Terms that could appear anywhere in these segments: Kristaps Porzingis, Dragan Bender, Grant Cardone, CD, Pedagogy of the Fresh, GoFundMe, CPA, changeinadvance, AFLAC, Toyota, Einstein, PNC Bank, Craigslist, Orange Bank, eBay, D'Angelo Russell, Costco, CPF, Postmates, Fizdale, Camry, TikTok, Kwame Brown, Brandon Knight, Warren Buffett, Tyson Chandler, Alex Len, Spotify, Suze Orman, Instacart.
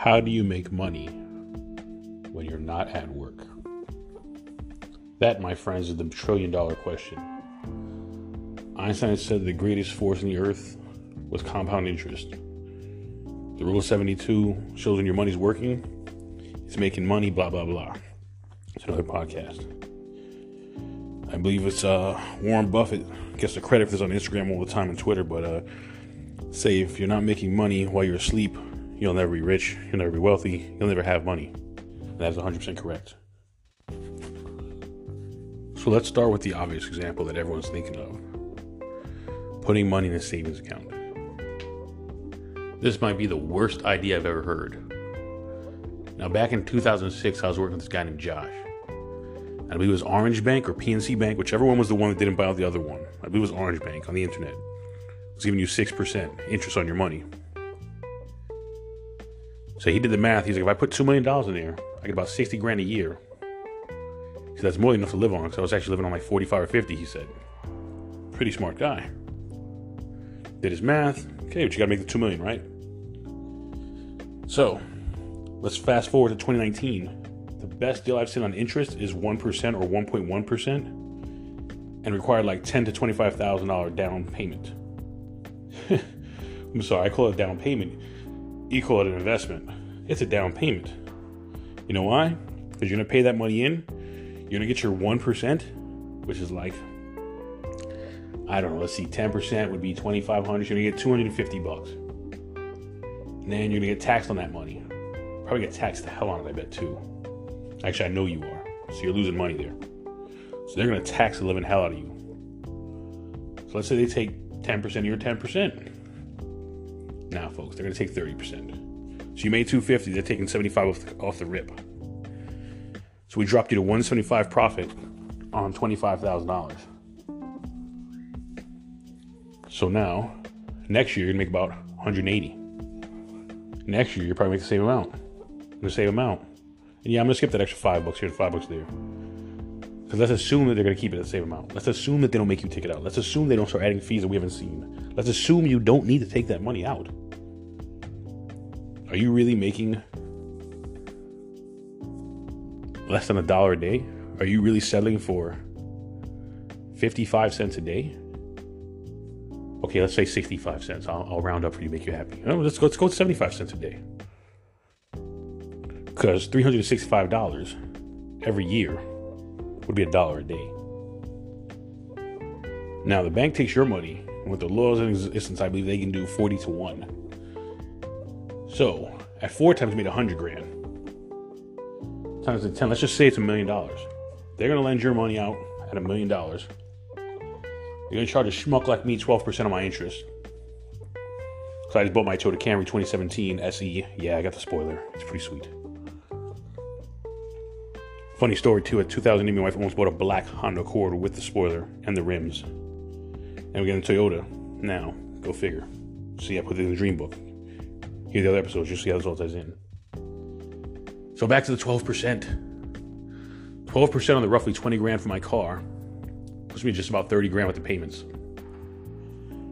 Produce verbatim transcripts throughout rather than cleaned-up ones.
How do you make money when you're not at work? That, my friends, is the trillion dollar question. Einstein said the greatest force in the earth was compound interest. The rule of seventy-two shows when your money's working, it's making money, blah, blah, blah. It's another podcast. I believe it's uh, Warren Buffett gets the credit for this on Instagram all the time and Twitter, but uh, say if you're not making money while you're asleep, you'll never be rich, you'll never be wealthy, you'll never have money. And that's one hundred percent correct. So let's start with the obvious example that everyone's thinking of. Putting money in a savings account. This might be the worst idea I've ever heard. Now back in two thousand six, I was working with this guy named Josh. I believe it was Orange Bank or P N C Bank, whichever one was the one that didn't buy out the other one. I believe it was Orange Bank on the internet. It was giving you six percent interest on your money. So he did the math. He's like, if I put two million dollars in there, I get about sixty grand a year. So that's more than enough to live on, because I was actually living on like forty-five or fifty, he said. Pretty smart guy. Did his math. Okay, but you got to make the two million dollars, right? So let's fast forward to twenty nineteen. The best deal I've seen on interest is one percent or one point one percent and required like ten thousand dollars to twenty-five thousand dollars down payment. I'm sorry, I call it down payment. Equal at an investment. It's a down payment. You know why? Because you're going to pay that money in. You're going to get your one percent, which is like, I don't know, let's see, ten percent would be twenty-five hundred dollars. You're going to get two hundred fifty bucks. And then you're going to get taxed on that money. Probably get taxed the hell on it, I bet, too. Actually, I know you are. So you're losing money there. So they're going to tax the living hell out of you. So let's say they take ten percent of your ten percent. Now, nah, folks, they're going to take thirty percent. So you made two hundred fifty dollars, they're taking seventy-five dollars off the, off the rip. So we dropped you to one hundred seventy-five dollars profit on twenty-five thousand dollars. So now, next year, you're going to make about one hundred eighty dollars. Next year, you're probably make the same amount. The same amount. And yeah, I'm going to skip that extra five bucks here and five bucks there. Because let's assume that they're going to keep it at the same amount. Let's assume that they don't make you take it out. Let's assume they don't start adding fees that we haven't seen. Let's assume you don't need to take that money out. Are you really making less than a dollar a day? Are you really settling for fifty-five cents a day? Okay, let's say sixty-five cents. I'll, I'll round up for you, make you happy. No, let's go, let's go with seventy-five cents a day. Because three hundred sixty-five dollars every year would be a dollar a day. Now, the bank takes your money. And with the laws in existence, I believe they can do forty to one. So, at four times made one hundred grand. Times the ten, let's just say it's a million dollars. They're going to lend your money out at a million dollars. You're going to charge a schmuck like me twelve percent of my interest. So I just bought my Toyota Camry twenty seventeen S E. Yeah, I got the spoiler. It's pretty sweet. Funny story, too. At two thousand eight, my wife almost bought a black Honda Accord with the spoiler and the rims. And we're getting a Toyota. Now, go figure. See, I put it in the dream book. Hear the other episodes, you'll see how this all ties in. So back to the twelve percent. twelve percent on the roughly twenty grand for my car puts me just about thirty grand with the payments.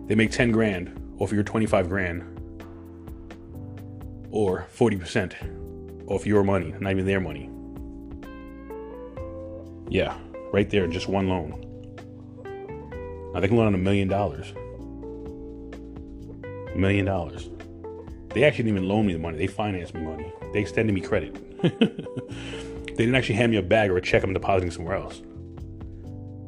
They make ten grand off your twenty-five grand or forty percent off your money, not even their money. Yeah, right there, just one loan. Now they can loan on a million dollars. A million dollars. They actually didn't even loan me the money. They financed me money. They extended me credit. They didn't actually hand me a bag or a check I'm depositing somewhere else.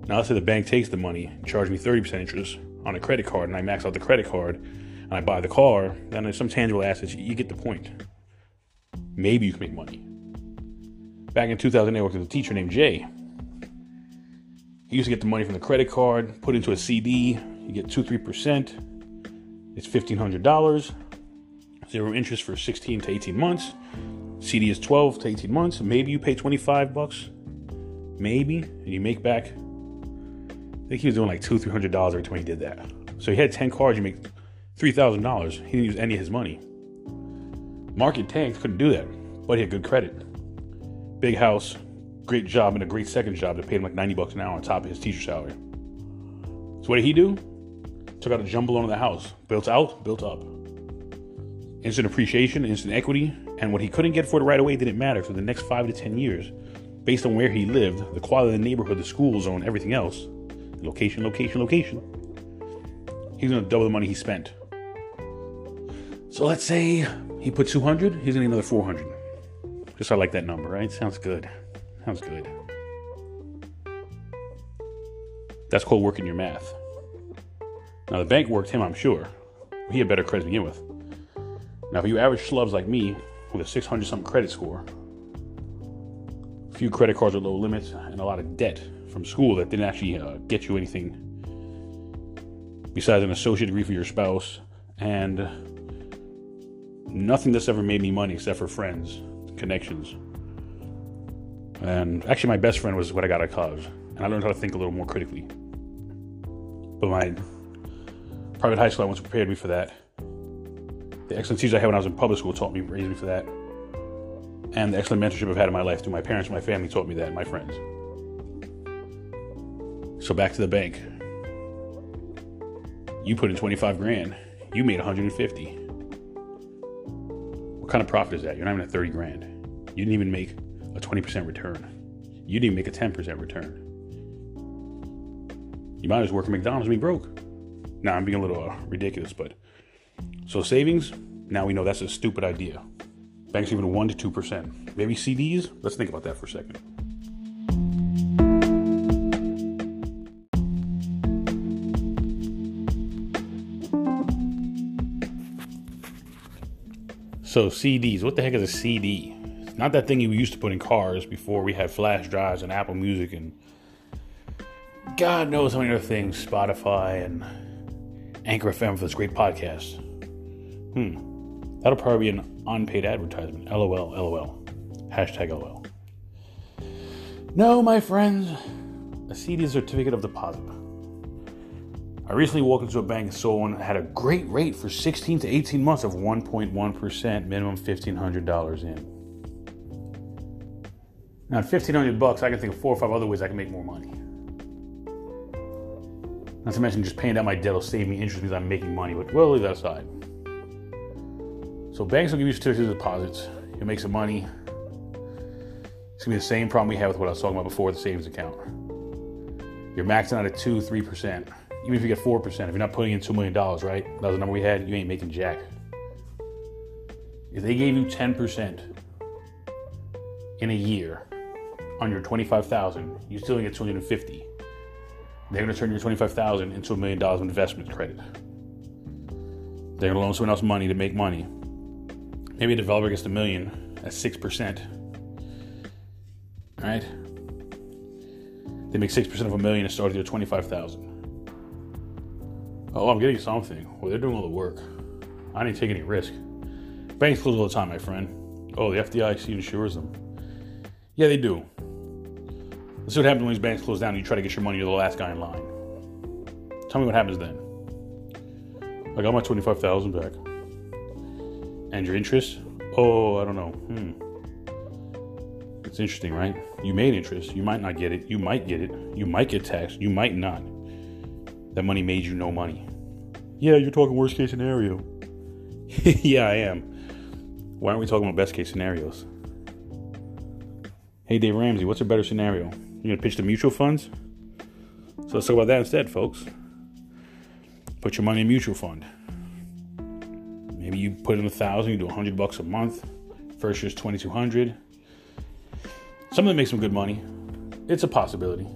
Now, let's say the bank takes the money, charge me thirty percent interest on a credit card, and I max out the credit card, and I buy the car, then there's some tangible assets. You get the point. Maybe you can make money. Back in two thousand eight, I worked with a teacher named Jay. He used to get the money from the credit card, put into a C D. You get two to three percent. It's fifteen hundred dollars. Zero interest for sixteen to eighteen months. C D is twelve to eighteen months. Maybe you pay twenty-five bucks. Maybe. And you make back, I think he was doing like two hundred dollars, three hundred dollars every time he did that. So he had ten cards, you make three thousand dollars. He didn't use any of his money. Market tanked, couldn't do that. But he had good credit. Big house, great job, and a great second job that paid him like ninety bucks an hour on top of his teacher salary. So what did he do? Took out a jumbo loan of the house. Built out, built up. Instant appreciation, instant equity, And when he couldn't get for it right away, it didn't matter. For the next five to ten years, based on where he lived, the quality of the neighborhood, the school zone, everything else, location, location, location, he's going to double the money he spent. So let's say he put two hundred, he's going to need another four hundred. Just I like that number, right? Sounds good. Sounds good. That's called working your math. Now, the bank worked him, I'm sure. He had better credit to begin with. Now, if you average schlubs like me with a six hundred something credit score, a few credit cards with low limits, and a lot of debt from school that didn't actually uh, get you anything besides an associate degree for your spouse, and nothing that's ever made me money except for friends, connections. And actually, my best friend was what I got out of college, and I learned how to think a little more critically. But my private high school, I once prepared me for that. The excellent teachers I had when I was in public school taught me, raised me for that. And the excellent mentorship I've had in my life through my parents and my family taught me that, and my friends. So back to the bank. You put in twenty-five grand, you made one hundred fifty. What kind of profit is that? You're not even at thirty grand. You didn't even make a twenty percent return. You didn't even make a ten percent return. You might as well work at McDonald's and be broke. Now, nah, I'm being a little uh, ridiculous, but so savings, now we know that's a stupid idea. Banks even one to two percent. Maybe C Ds? Let's think about that for a second. So C Ds, what the heck is a C D? It's not that thing you used to put in cars before we had flash drives and Apple Music and God knows how many other things, Spotify and Anchor F M for this great podcast. Hmm. That'll probably be an unpaid advertisement. LOL, LOL. Hashtag LOL. No, my friends. A C D is a certificate of deposit. I recently walked into a bank and sold one that had a great rate for sixteen to eighteen months of one point one percent, minimum fifteen hundred dollars in. Now, at fifteen hundred bucks, I can think of four or five other ways I can make more money. Not to mention just paying down my debt will save me interest because I'm making money, but we'll leave that aside. So banks will give you certificates of deposits. You'll make some money. It's going to be the same problem we had with what I was talking about before with the savings account. You're maxing out at two, three percent. Even if you get four percent, if you're not putting in two million dollars, right? That was the number we had. You ain't making jack. If they gave you ten percent in a year on your twenty-five thousand dollars, you still get two hundred fifty dollars. They're going to turn your twenty-five thousand dollars into a million dollars in investment credit. They're going to loan someone else money to make money. Maybe a developer gets the million at six percent. All right? They make six percent of a million and start at their twenty-five thousand dollars. Oh, I'm getting something. Well, they're doing all the work. I didn't take any risk. Banks close all the time, my friend. Oh, the F D I C insures them. Yeah, they do. Let's see what happens when these banks close down and you try to get your money to the last guy in line. Tell me what happens then. I got my twenty-five thousand dollars back. And your interest? Oh, I don't know. Hmm. It's interesting, right? You made interest. You might not get it. You might get it. You might get taxed. You might not. That money made you no money. Yeah, you're talking worst case scenario. Yeah, I am. Why aren't we talking about best case scenarios? Hey, Dave Ramsey, what's a better scenario? You're going to pitch the mutual funds? So let's talk about that instead, folks. Put your money in a mutual fund. Maybe you put in a thousand, you do a hundred bucks a month. First year's twenty-two hundred. Some of them make some good money. It's a possibility.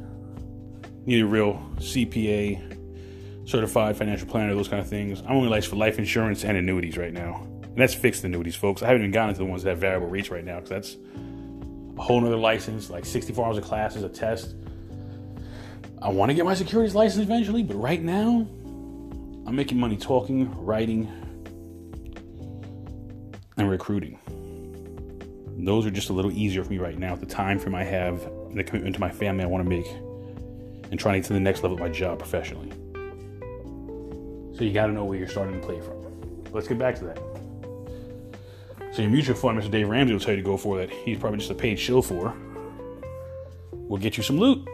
Need a real C P A, certified financial planner, those kind of things. I'm only licensed for life insurance and annuities right now. And that's fixed annuities, folks. I haven't even gotten into the ones that have variable rates right now because that's a whole nother license, like sixty-four hours of classes, a test. I want to get my securities license eventually, but right now, I'm making money talking, writing, and recruiting. And those are just a little easier for me right now with the time frame I have and the commitment to my family I want to make and trying to get to the next level of my job professionally. So you got to know where you're starting to play from. Let's get back to that. So your mutual fund, Mister Dave Ramsey will tell you to go for that. He's probably just a paid shill for. We'll get you some loot.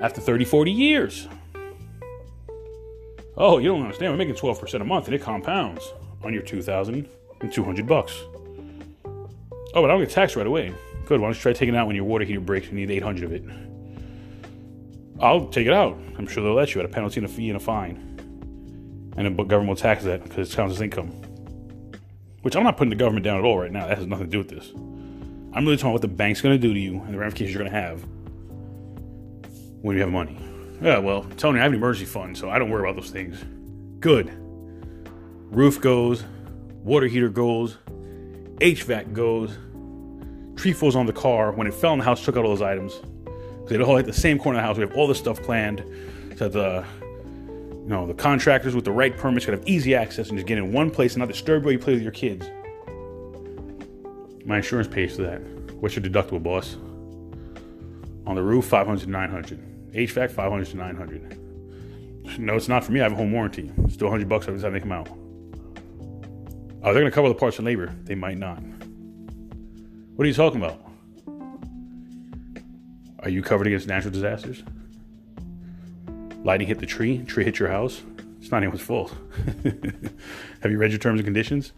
After thirty, forty years. Oh, you don't understand. We're making twelve percent a month and it compounds on your two thousand two hundred bucks. Oh, but I don't get taxed right away. Good. Why don't you try taking it out when your water heater breaks and you need eight hundred of it? I'll take it out. I'm sure they'll let you at a penalty and a fee and a fine. And the government will tax that because it counts as income. Which I'm not putting the government down at all right now. That has nothing to do with this. I'm really talking about what the bank's going to do to you and the ramifications you're going to have when you have money. Yeah, well, I'm telling you, I have an emergency fund, so I don't worry about those things. Good. Roof goes. Water heater goes. H V A C goes. Tree falls on the car. When it fell in the house, took out all those items. They all hit the same corner of the house. We have all this stuff planned so that the, you know, the contractors with the right permits could have easy access and just get in one place and not disturb while you play with your kids. My insurance pays for that. What's your deductible, boss? On the roof, five hundred to nine hundred. H V A C, five hundred to nine hundred. No, it's not for me. I have a home warranty. It's still one hundred bucks every time they come out. Oh, they're going to cover the parts and labor. They might not. What are you talking about? Are you covered against natural disasters? Lightning hit the tree, tree hit your house. It's not anyone's fault. Have you read your terms and conditions?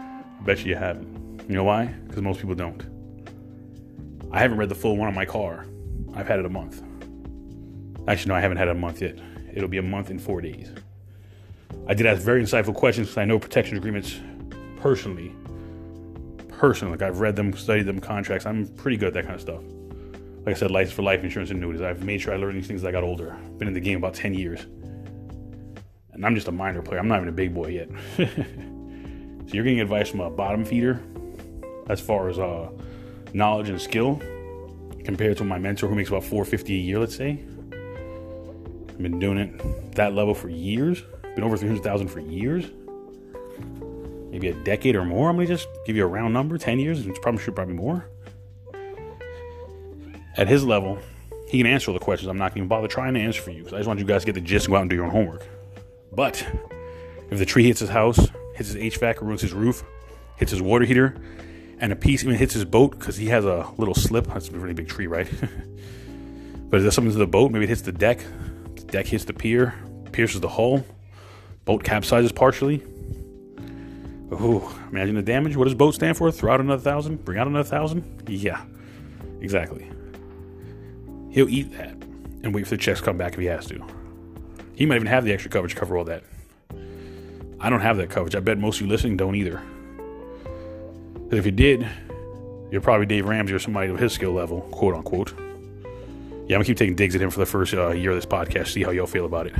I bet you you haven't. You know why? Because most people don't. I haven't read the full one on my car. I've had it a month. Actually, no, I haven't had it a month yet. It'll be a month in four days. I did ask very insightful questions because I know protection agreements personally. Personally, like I've read them, studied them, contracts. I'm pretty good at that kind of stuff. Like I said, license for life insurance and annuities. I've made sure I learned these things as I got older. Been in the game about ten years. And I'm just a minor player. I'm not even a big boy yet. So you're getting advice from a bottom feeder as far as uh, knowledge and skill compared to my mentor who makes about four hundred fifty dollars a year, let's say. I've been doing it that level for years. Been over three hundred thousand dollars for years. Maybe a decade or more. I'm going to just give you a round number, ten years. It's probably, should probably more. At his level, he can answer all the questions. I'm not going to bother trying to answer for you because I just want you guys to get the gist and go out and do your own homework. But if the tree hits his house, hits his H V A C, ruins his roof, hits his water heater, and a piece even hits his boat because he has a little slip. That's a really big tree, right? But if there's something to the boat, maybe it hits the deck. The deck hits the pier, pierces the hull. Boat capsizes partially. Ooh, imagine the damage. What does boat stand for? Throw out another thousand? Bring out another thousand? Yeah, exactly. He'll eat that and wait for the checks to come back if he has to. He might even have the extra coverage to cover all that. I don't have that coverage. I bet most of you listening don't either. But if you did, you're probably Dave Ramsey or somebody of his skill level, quote unquote. Yeah, I'm going to keep taking digs at him for the first uh, year of this podcast, see how y'all feel about it.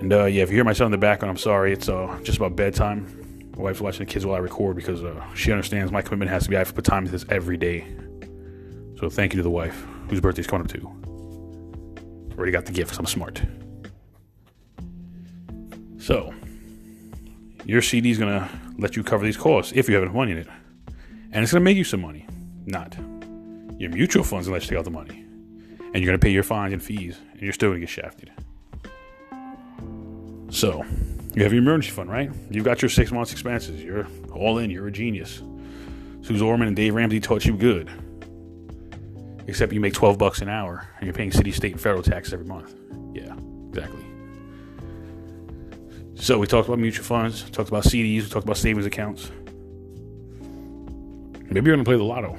And uh, yeah, if you hear my son in the background, I'm sorry. It's uh, just about bedtime. My wife's watching the kids while I record because uh, she understands my commitment has to be. I have to put time into this every day. So thank you to the wife, whose birthday's coming up too. Already got the gift, so I'm smart. So, your C D's gonna let you cover these costs if you have enough money in it. And it's gonna make you some money. Not. Your mutual fund's gonna let you take out the money. And you're gonna pay your fines and fees, and you're still gonna get shafted. So, you have your emergency fund, right? You've got your six months expenses. You're all in, you're a genius. Suze Orman and Dave Ramsey taught you good. Except you make twelve bucks an hour and you're paying city, state, and federal taxes every month. Yeah, exactly. So we talked about mutual funds, talked about C Ds, we talked about savings accounts. Maybe you're going to play the lotto.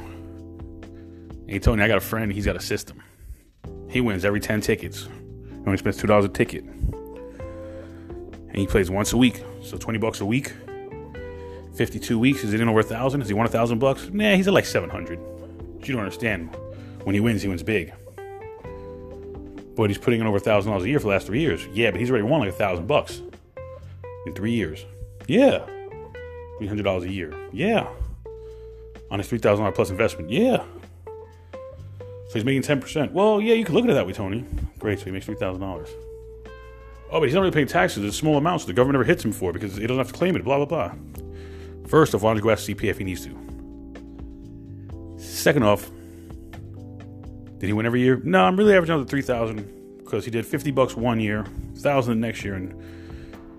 Hey, Tony, I got a friend. He's got a system. He wins every ten tickets. He only spends two dollars a ticket. And he plays once a week. So twenty bucks a week. fifty-two weeks. Is it in over one thousand? Is he won one thousand bucks? Nah, he's at like seven hundred. But you don't understand. When he wins, he wins big. But he's putting in over one thousand dollars a year for the last three years. Yeah, but he's already won like one thousand bucks in three years. Yeah. three hundred dollars a year. Yeah. On his three thousand dollars plus investment. Yeah. So he's making ten percent. Well, yeah, you can look at it that way, Tony. Great, so he makes three thousand dollars. Oh, but he's not really paying taxes. It's small amounts the government never hits him for because he doesn't have to claim it, blah, blah, blah. First off, why don't you go ask C P F if he needs to? Second off, did he win every year? No, I'm really averaging out to three thousand because he did fifty bucks one year, one thousand the next year, and,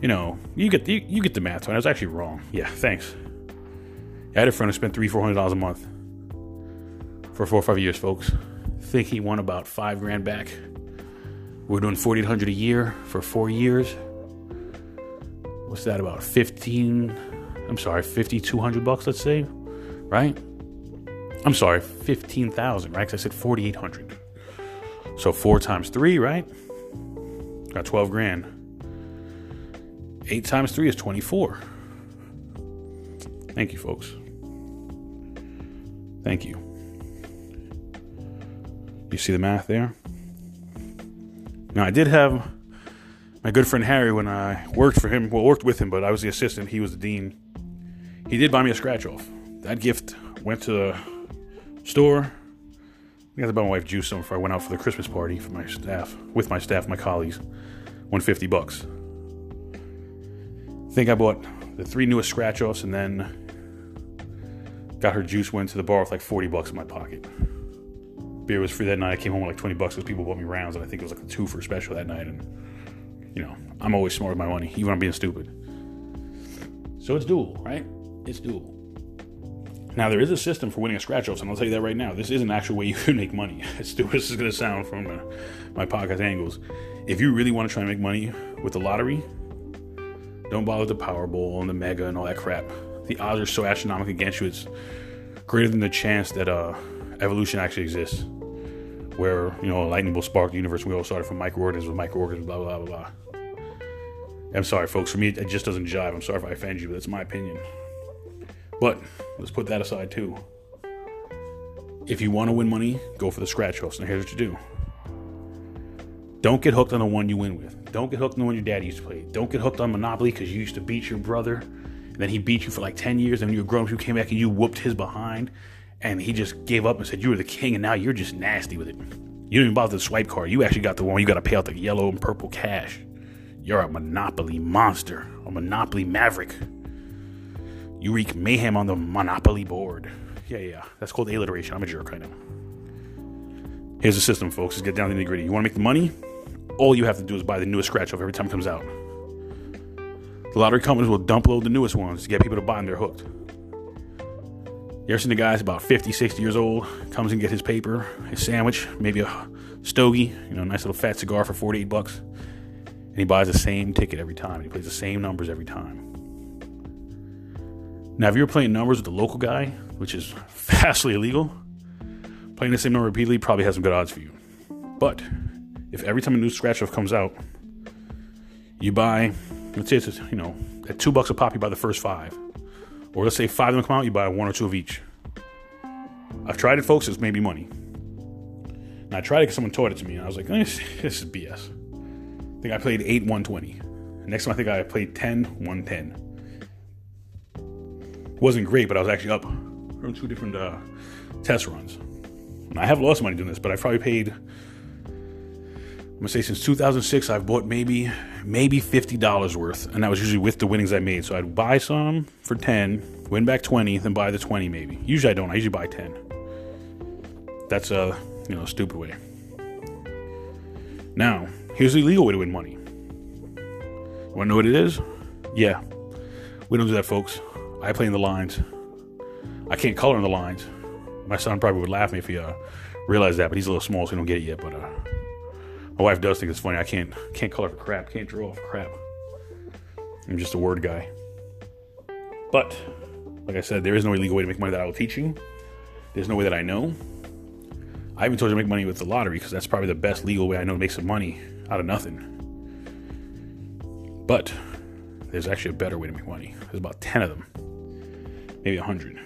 you know, you get the, you get the math. I was actually wrong. Yeah, thanks. I had a friend who spent three hundred dollars, four hundred dollars a month for four or five years, folks. I think he won about five grand back. We were doing four thousand eight hundred dollars a year for four years. What's that, about fifteen, I'm sorry, fifty-two hundred bucks, let's say, right? I'm sorry, fifteen thousand, right? Because I said forty-eight hundred. So four times three, right? Got twelve grand. Eight times three is twenty-four. Thank you, folks. Thank you. You see the math there? Now, I did have my good friend Harry when I worked for him. Well, worked with him, but I was the assistant. He was the dean. He did buy me a scratch-off. That gift went to the store. I think I bought my wife juice some before I went out for the Christmas party for my staff, with my staff, my colleagues. one hundred fifty bucks. I think I bought the three newest scratch-offs and then got her juice, went to the bar with like forty bucks in my pocket. Beer was free that night. I came home with like twenty bucks because people bought me rounds, and I think it was like a two for special that night. And, you know, I'm always smart with my money, even when I'm being stupid. So it's doable, right? It's doable. Now, there is a system for winning a scratch-offs, and I'll tell you that right now. This is an actual way you can make money. This is going to sound from uh, my podcast angles. If you really want to try and make money with the lottery, don't bother with the Powerball and the Mega and all that crap. The odds are so astronomical against you, it's greater than the chance that uh, evolution actually exists. Where, you know, a lightning bolt sparked the universe. We all started from microorganisms with microorganisms, blah, blah, blah, blah. I'm sorry, folks. For me, it just doesn't jive. I'm sorry if I offend you, but that's my opinion. But let's put that aside too. If you want to win money, go for the scratch-offs. Now here's what you do. Don't get hooked on the one you win with. Don't get hooked on the one your dad used to play. Don't get hooked on Monopoly because you used to beat your brother. And then he beat you for like ten years. And when you were grown up, you came back and you whooped his behind. And he just gave up and said, you were the king. And now you're just nasty with it. You didn't even bother the swipe card. You actually got the one. You got to pay out the yellow and purple cash. You're a Monopoly monster. A Monopoly maverick. You wreak mayhem on the Monopoly board. Yeah, yeah, that's called alliteration. I'm a jerk, I know. Here's the system, folks. Let's get down to the nitty-gritty. You want to make the money? All you have to do is buy the newest scratch-off every time it comes out. The lottery companies will dump load the newest ones to get people to buy them. They're hooked. You ever seen the guy that's about fifty, sixty years old, comes and gets his paper, his sandwich, maybe a stogie, you know, a nice little fat cigar for forty-eight bucks, and he buys the same ticket every time. He plays the same numbers every time. Now, if you're playing numbers with the local guy, which is vastly illegal, playing the same number repeatedly probably has some good odds for you. But if every time a new scratch-off comes out, you buy, let's say it's, you know, at two bucks a pop, you buy the first five. Or let's say five of them come out, you buy one or two of each. I've tried it, folks. It's made me money. And I tried it because someone taught it to me, and I was like, this, this is B S. I think I played eight, one twenty. Next time, I think I played ten, one ten. Wasn't great, but I was actually up from two different uh, test runs. And I have lost money doing this, but I've probably paid, I'm gonna say since two thousand six, I've bought maybe maybe fifty dollars worth, and that was usually with the winnings I made. So I'd buy some for ten, win back twenty, then buy the twenty maybe. Usually I don't, I usually buy ten. That's a, you know, stupid way. Now, here's the illegal way to win money. You wanna know what it is? Yeah, we don't do that, folks. I play in the lines. I can't color in the lines. My son probably would laugh at me if he uh, realized that, but he's a little small, so he don't get it yet. But uh, my wife does think it's funny. I can't can't color for crap. Can't draw for crap. I'm just a word guy. But like I said, there is no illegal way to make money that I will teach you. There's no way that I know. I even told you to make money with the lottery because that's probably the best legal way I know to make some money out of nothing. But there's actually a better way to make money. There's about ten of them. Maybe a hundred.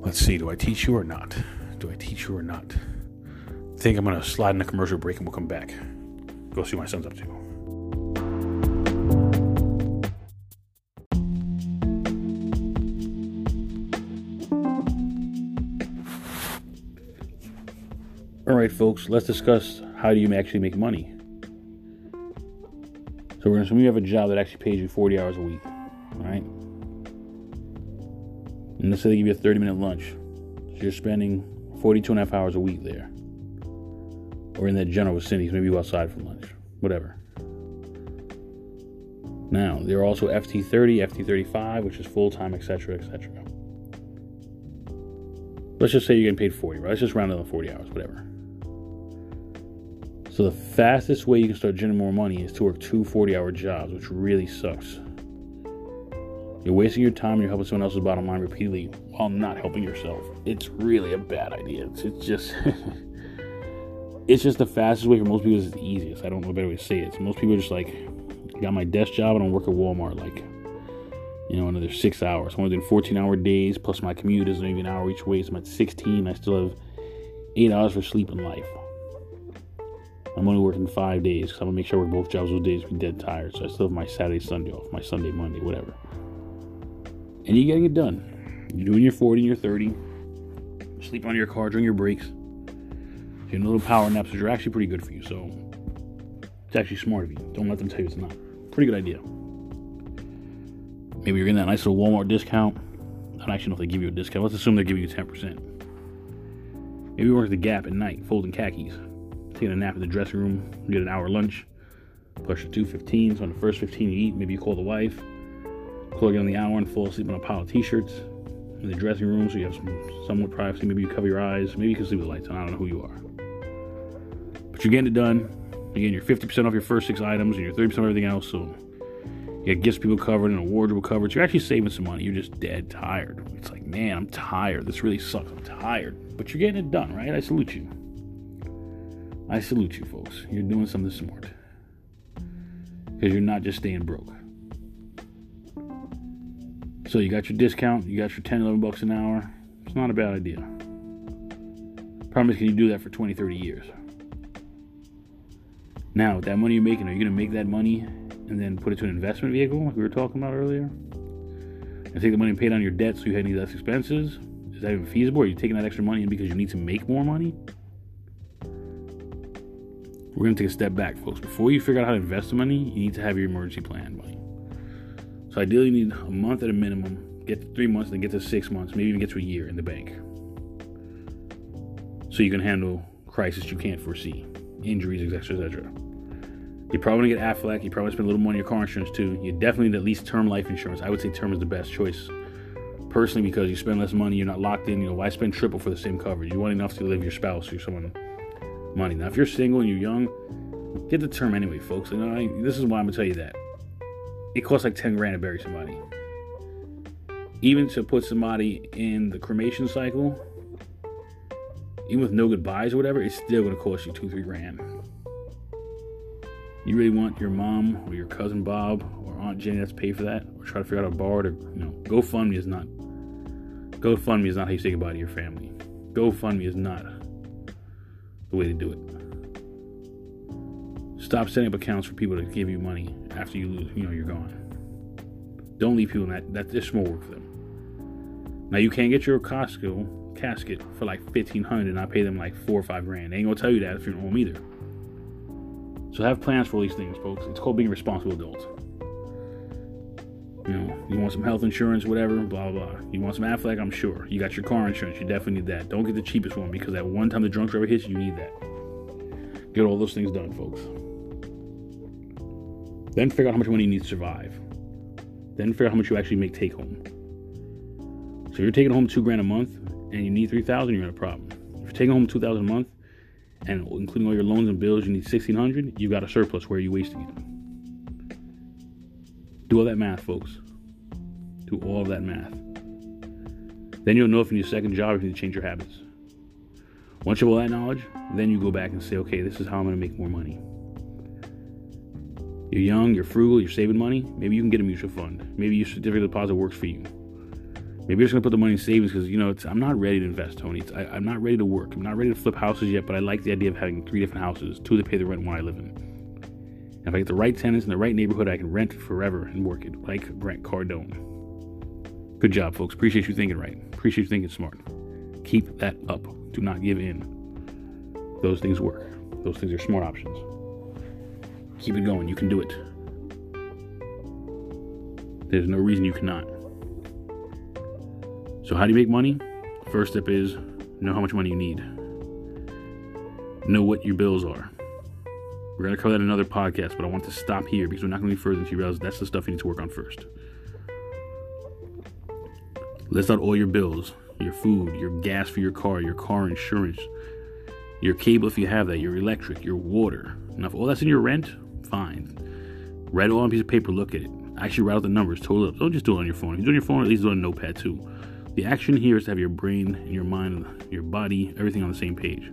Let's see. Do I teach you or not? Do I teach you or not? I think I'm going to slide in a commercial break and we'll come back. Go see what my son's up to. All right, folks. Let's discuss how do you actually make money. So we're going to assume you have a job that actually pays you forty hours a week. All right? And let's say they give you a thirty minute lunch. So you're spending forty-two and a half hours a week there. Or in that general vicinity, so maybe you go outside for lunch. Whatever. Now, there are also F T thirty, F T thirty-five, which is full-time, et cetera, et cetera. Let's just say you're getting paid forty, right? Let's just round it up to forty hours, whatever. So the fastest way you can start generating more money is to work two forty-hour jobs, which really sucks. You're wasting your time and you're helping someone else's bottom line repeatedly while not helping yourself. It's really a bad idea. It's, it's just it's just the fastest way for most people. It's the easiest. I don't know a better way to say it. So most people are just like, I got my desk job and I work at Walmart like, you know, another six hours. I'm only doing fourteen-hour days plus my commute is maybe an hour each way. So I'm at sixteen. I still have eight hours for sleep and life. I'm only working five days because I'm going to make sure I work both jobs those days and be dead tired. So I still have my Saturday, Sunday off, my Sunday, Monday, whatever. And you're getting it done. You're doing your forty, your thirty. Sleep on your car during your breaks. You're doing a little power naps, which are actually pretty good for you. So it's actually smart of you. Don't let them tell you it's not. Pretty good idea. Maybe you're getting that nice little Walmart discount. I don't actually know if they give you a discount. Let's assume they're giving you ten percent. Maybe you work at the Gap at night, folding khakis. Taking a nap in the dressing room, you get an hour lunch, push to two fifteen, so on the first fifteen you eat, maybe you call the wife, plug in on the hour and fall asleep on a pile of t-shirts in the dressing room so you have some somewhat privacy, maybe you cover your eyes, maybe you can sleep with the lights on, I don't know who you are. But you're getting it done, again, you're fifty percent off your first six items and you're thirty percent off everything else, so you got gifts people covered and a wardrobe covered, so you're actually saving some money, you're just dead tired. It's like, man, I'm tired, this really sucks, I'm tired. But you're getting it done, right? I salute you. I salute you folks. You're doing something smart. Because you're not just staying broke. So you got your discount. You got your ten, eleven bucks an hour. It's not a bad idea. Problem is, can you do that for twenty, thirty years? Now, with that money you're making, are you going to make that money and then put it to an investment vehicle like we were talking about earlier? And take the money and pay down your debt so you had any less expenses? Is that even feasible? Are you taking that extra money because you need to make more money? We're going to take a step back, folks. Before you figure out how to invest the money, you need to have your emergency plan money. So ideally, you need a month at a minimum, get to three months, then get to six months, maybe even get to a year in the bank. So you can handle crisis you can't foresee, injuries, et cetera, et cetera. You're probably going to get AFLAC. You probably spend a little more on your car insurance, too. You definitely need at least term life insurance. I would say term is the best choice, personally, because you spend less money, you're not locked in. You know, why spend triple for the same coverage? You want enough to live your spouse or someone money. Now, if you're single and you're young, get the term anyway, folks. And I, this is why I'm gonna tell you that it costs like ten grand to bury somebody. Even to put somebody in the cremation cycle, even with no goodbyes or whatever, it's still gonna cost you two, three grand. You really want your mom or your cousin Bob or Aunt Jenny that's pay for that, or try to figure out how to borrow it, or you know, GoFundMe is not. GoFundMe is not how you say goodbye to your family. GoFundMe is not way to do it. Stop setting up accounts for people to give you money after you lose, you know, you're gone. Don't leave people in that, that there's more work for them. Now you can't get your Costco casket for like fifteen hundred and I pay them like four or five grand. They ain't gonna tell you that if you're home either. So have plans for all these things, folks. It's called being a responsible adult. You know, you want some health insurance, whatever, blah, blah, blah. You want some AFLAC, I'm sure. You got your car insurance, you definitely need that. Don't get the cheapest one because that one time the drunk driver hits you, you need that. Get all those things done, folks. Then figure out how much money you need to survive. Then figure out how much you actually make take home. So if you're taking home two grand a month and you need three thousand, you're in a problem. If you're taking home two thousand a month and including all your loans and bills, you need sixteen hundred, you've got a surplus. Where are you wasting it? Do all that math, folks. Do all of that math. Then you'll know if you need a second job or if you need to change your habits. Once you have all that knowledge, then you go back and say, okay, this is how I'm going to make more money. You're young, you're frugal, you're saving money. Maybe you can get a mutual fund. Maybe your certificate of deposit works for you. Maybe you're just going to put the money in savings because, you know, it's, I'm not ready to invest, Tony. It's, I, I'm not ready to work. I'm not ready to flip houses yet, but I like the idea of having three different houses, two to pay the rent and one I live in. If I get the right tenants in the right neighborhood, I can rent forever and work it like Grant Cardone. Good job, folks. Appreciate you thinking right. Appreciate you thinking smart. Keep that up. Do not give in. Those things work. Those things are smart options. Keep it going. You can do it. There's no reason you cannot. So how do you make money? First step is know how much money you need. Know what your bills are. We're going to cover that in another podcast, but I want to stop here because we're not going to be further until you realize that's the stuff you need to work on first. List out all your bills, your food, your gas for your car, your car insurance, your cable if you have that, your electric, your water. Now, if all that's in your rent, fine. Write it all on a piece of paper, look at it. Actually write out the numbers, total up. Don't just do it on your phone. If you do it on your phone, at least do it on Notepad too. The action here is to have your brain and your mind, your body, everything on the same page.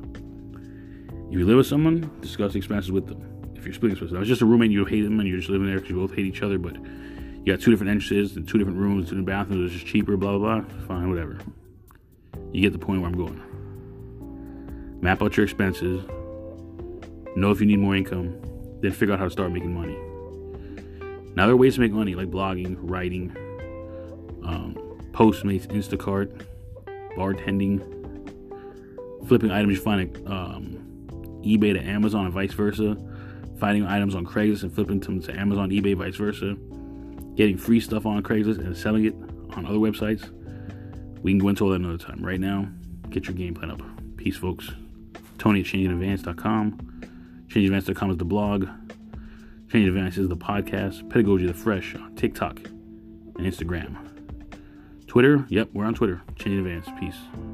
If you live with someone, discuss expenses with them. If you're splitting expenses, if it's just a roommate, you hate them and you're just living there because you both hate each other, but you got two different entrances and two different rooms, two different bathrooms, it's just cheaper, blah, blah, blah. Fine, whatever. You get the point where I'm going. Map out your expenses. Know if you need more income. Then figure out how to start making money. Now, there are ways to make money, like blogging, writing, um, Postmates, Instacart, bartending, flipping items you find at um, eBay to Amazon and vice versa, finding items on Craigslist and flipping them to Amazon, eBay, vice versa, getting free stuff on Craigslist and selling it on other websites. We can go into all that another time. Right now, get your game plan up. Peace, folks. Tony at Change In Advance dot com. Change In Advance dot com is the blog. Change Advance is the podcast. Pedagogy of the Fresh on TikTok and Instagram. Twitter, yep, we're on Twitter. Change Advance. Peace.